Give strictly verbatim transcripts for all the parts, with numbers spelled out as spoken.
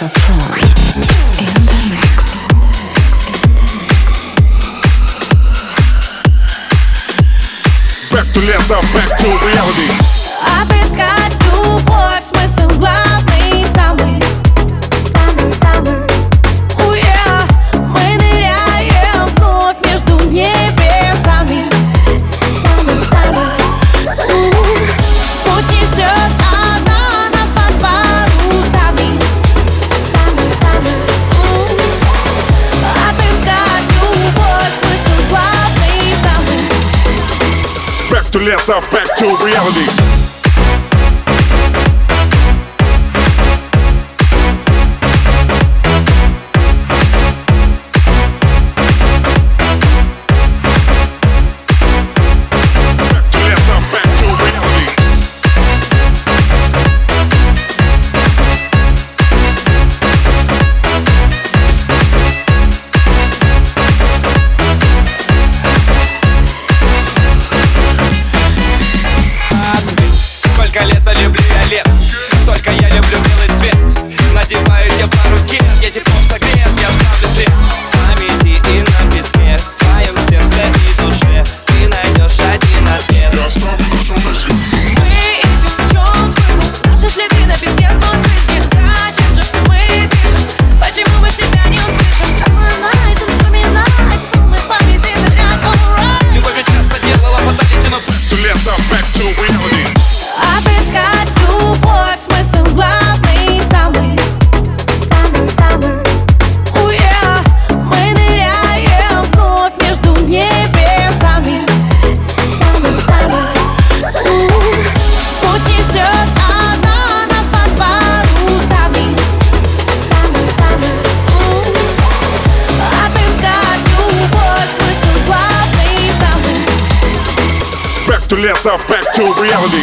Back to life, back to reality. Обыскать любовь, смысл главный самый. Summer, summer. Oh yeah, мы ныряем вновь между небесами. Summer, summer. Uh-huh. Пусть несет она нас под парусами. Summer, summer. Uh-huh. Обыскать любовь, смысл главный самый. Back to life, back to reality. Лето люблю я лет, столько я люблю белый цвет. Надеваю тепло руки, я теплом согрет, я ставлю свет. Памяти и на песке, в твоем сердце и душе ты найдешь один ответ. Мы ищем, в чем смысл? Наши следы на песке смоют брызги. Зачем же мы дышим? Почему мы себя не услышим? Summer night, вспоминать, полной памяти доверять, alright. Любовь часто делала фаталити, но back to лето, back to reality. Обыскать любовь, смысл главный самый. Summer, summer. Oh yeah, мы ныряем вновь между небесами. Summer, summer. Uh-huh. Пусть несет она нас под парусами. Summer, summer. Uh-huh. Обыскать любовь, смысл главный самый. Back to left, back to reality.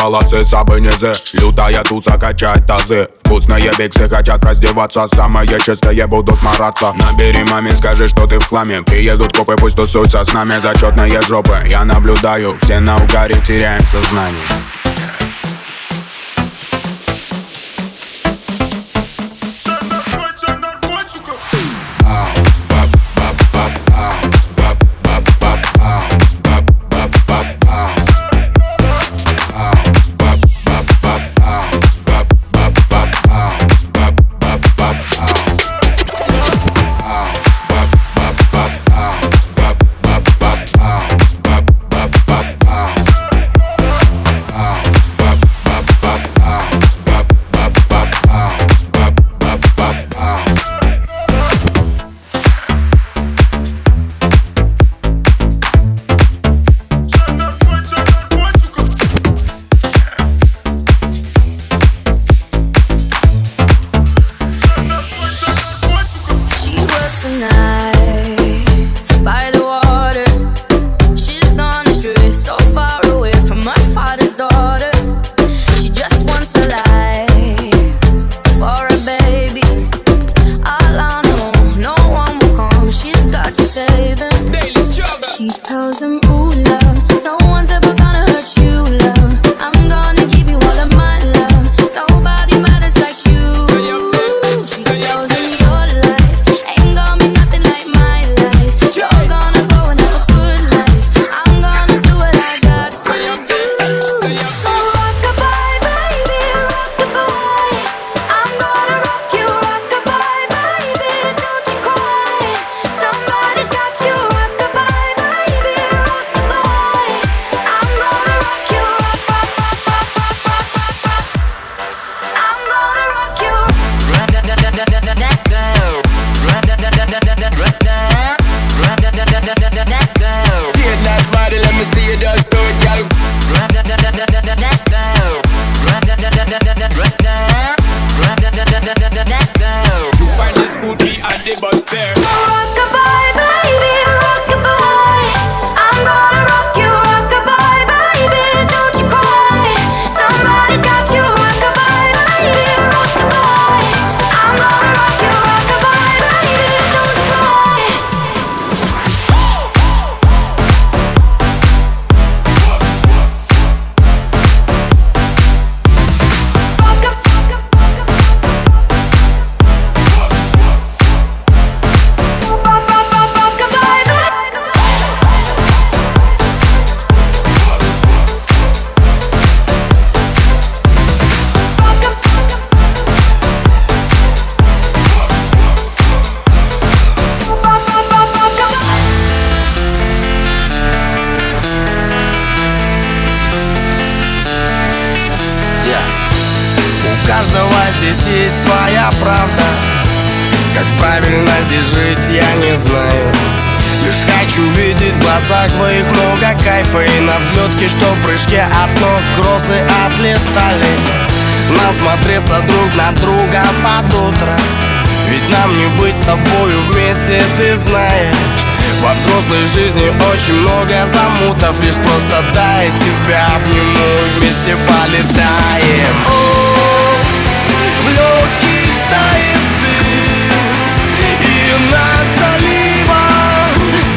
полосы, сабы низы. Лютая туса качает тазы. Вкусные биксы хотят раздеваться. Самые чистые будут мараться. Набери маме, скажи, что ты в хламе. Приедут копы, пусть тусуются с нами. Зачетные жопы, я наблюдаю. Все на угаре, теряем сознание.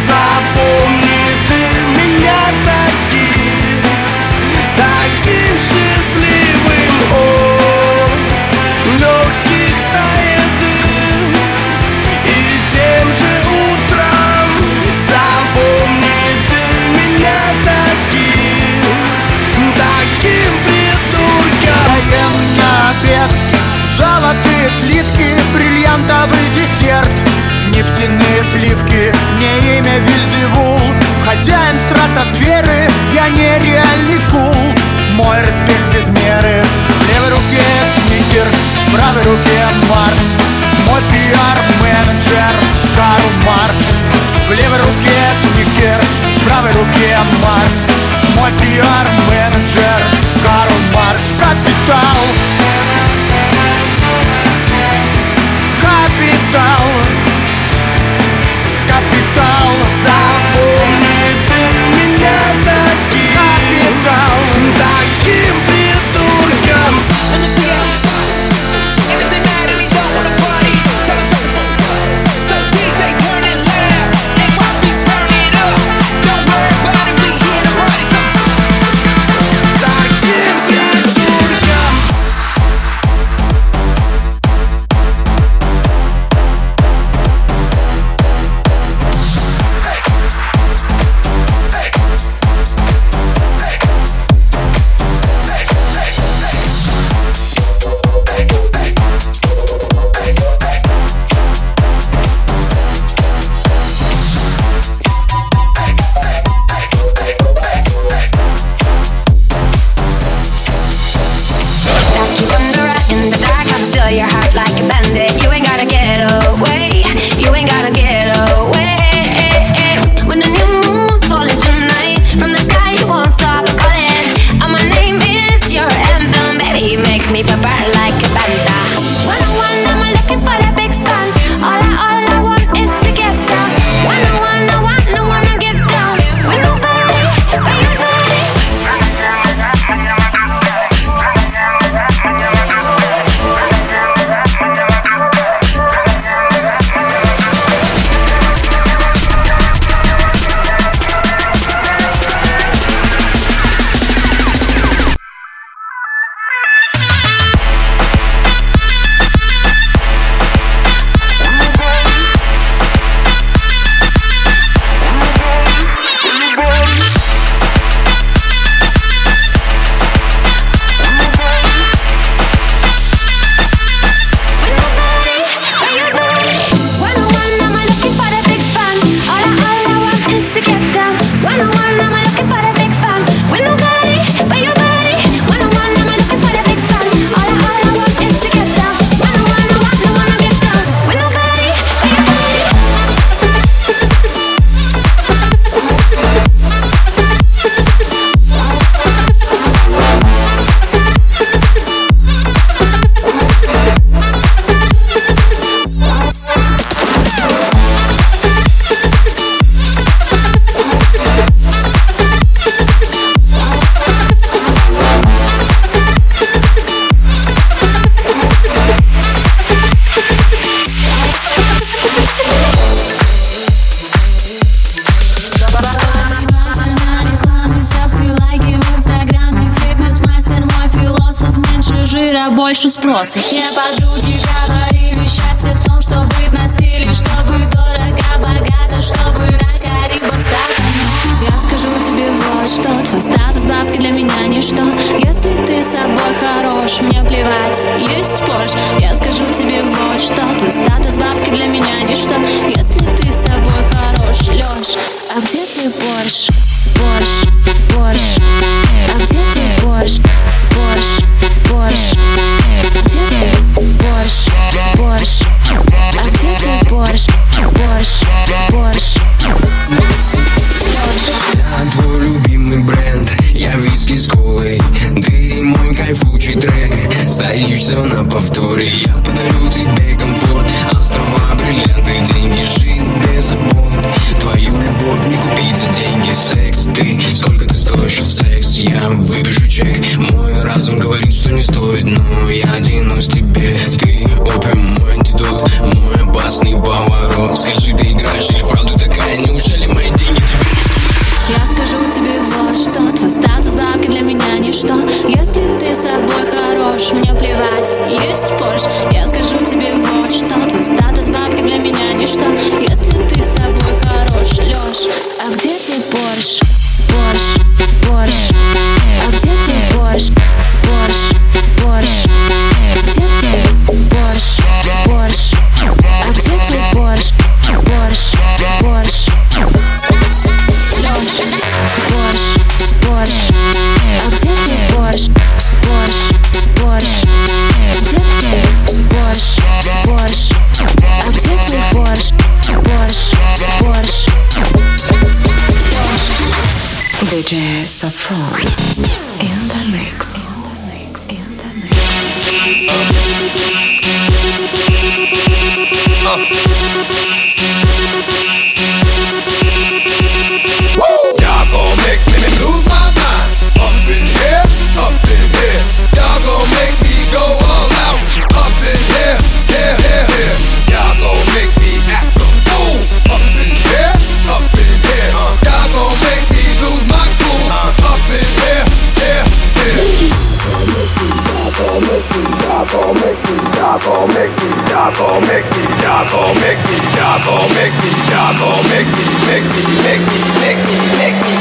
Запомни ты меня таким, капитал, таким. больше спроса. Я подруги говорили, счастье в том, что быть на стиле, чтобы дорого, богато, чтобы на горе богато. Я скажу тебе вот что, твой статус бабки для меня ничто. Если ты собой хорош, мне плевать, есть Porsche. Я скажу тебе вот что, твой статус бабки для меня ничто. Если ты собой хорош, Лёш, а где твой Porsche? Porsche, Porsche, а где твой Porsche? Porsche, Porsche, где твой Porsche? Porsche, а где твой Porsche? Porsche, Porsche. Я твой любимый бренд, я виски с колой, ты мой кайфучий трек, стоишь все на повторе. Я подарю тебе комфорт, острова, бриллианты, деньги, жизнь без забот. Твою любовь не купить за деньги, секс, ты, сколько ты стоишь от секс. Я выпишу чек, мой разум говорит, что не стоит, но я оденусь тебе. Ты опиум, мой антидот, мой опасный поворот. Скажи, ты играешь или вправду такая, неужели мои деньги тебе? Я скажу тебе вот что, твой статус бабки для меня ничто. Если ты собой хорош, мне плевать, есть Porsche. Я скажу тебе вот что, твой статус бабки для меня ничто. Если ты собой хорош, Лёш, а где твой Porsche? Porsche, Porsche, а где твой Porsche? Porsche, Porsche, где твой Porsche? Porsche, а где твой Porsche? Porsche, Porsche. Porsche, Porsche, а где твой Porsche? Porsche, Porsche, где твой Porsche? Porsche, а где твой Porsche? Porsche, Porsche. ди джей Support in the mix. In the mix. Y'all gon' make me lose my mind. Up in here, up in here. Y'all gon' make me go all out. Up in here, yeah, yeah, yeah. Y'all gon' make me act a fool. Up in here, up in here. Y'all gon' make me lose my cool. Up in here, yeah, yeah. Y'all gon' make me, y'all gon' make me, y'all gon' make me, y'all gon' make me, y'all gon' make me, y'all gon' make me, y'all gon' make me, make me, make me, make me.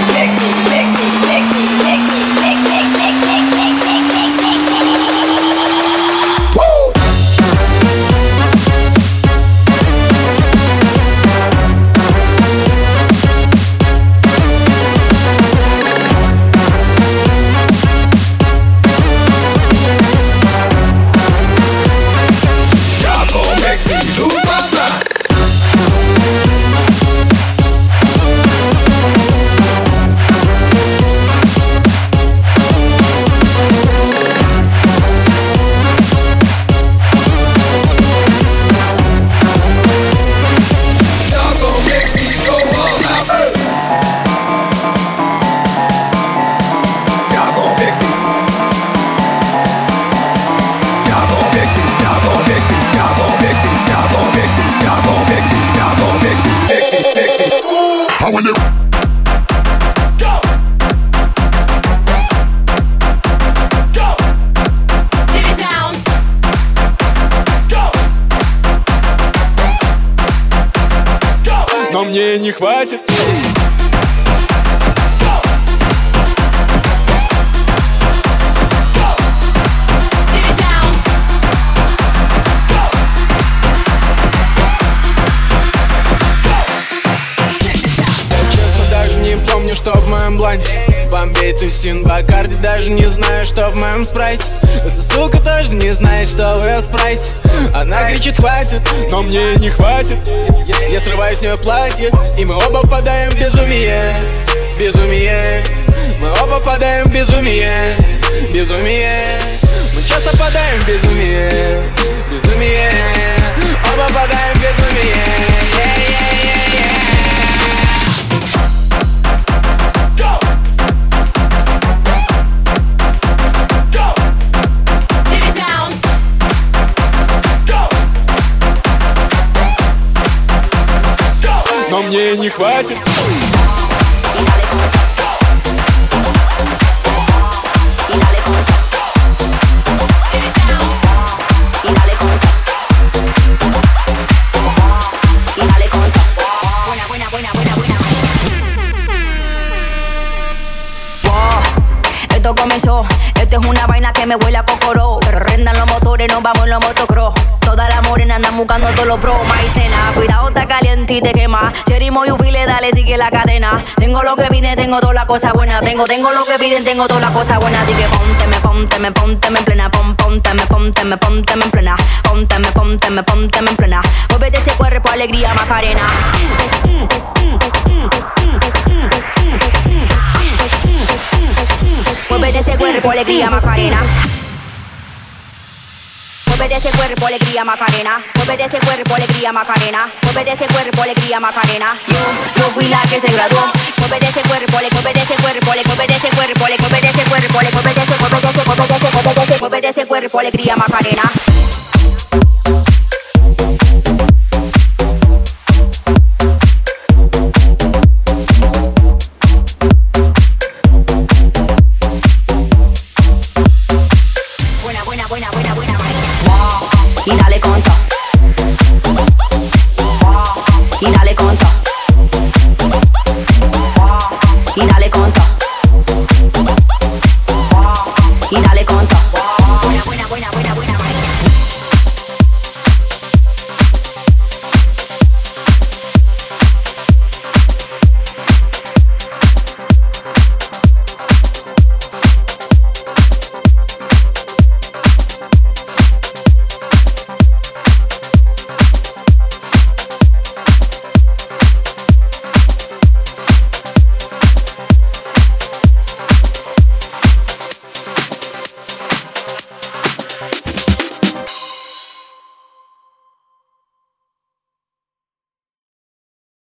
Бакарди, даже не знаю, что в моем спрайте. Эта сука тоже не знает, что в ее спрайте. Она кричит, хватит, но мне не хватит. Я срываю с нее платье, и мы оба впадаем в безумие. Безумие. Мы оба впадаем в безумие. Безумие. Мы часто впадаем в безумие. Безумие. Оба впадаем в безумие. Мне не хватит. que me huele a cocoró. Pero rendan los motores, nos vamos en los motocross. Toda la morena andan buscando todos los bros. Maicena, cuidado, está caliente y te quema. Cherimo y ufile, dale, sigue la cadena. Tengo lo que piden, tengo toda la cosa buena. Tengo, tengo lo que piden, tengo toda la cosa buena. Así que ponte, me ponte, me ponte, me en plena. Pon, ponte, me ponte, me ponte, me en plena. Ponte, me ponte, me ponte, me en plena. Muévete ese cuerpo, alegría, Macarena. Muévete ese cuerpo, alegría, Macarena. Mueve ese cuerpo, alegría, Macarena. Mueve ese cuerpo, alegría, Macarena. Mueve ese cuerpo, alegría, Macarena. Yo, yo fui la que se graduó. Mueve ese cuerpo, le mueve ese cuerpo, le mueve ese cuerpo, le mueve ese cuerpo, le mueve ese cuerpo, le mueve ese cuerpo, mueve ese cuerpo, alegría, Macarena. Buena, buena, buena, buena, buena. Y dale con todo.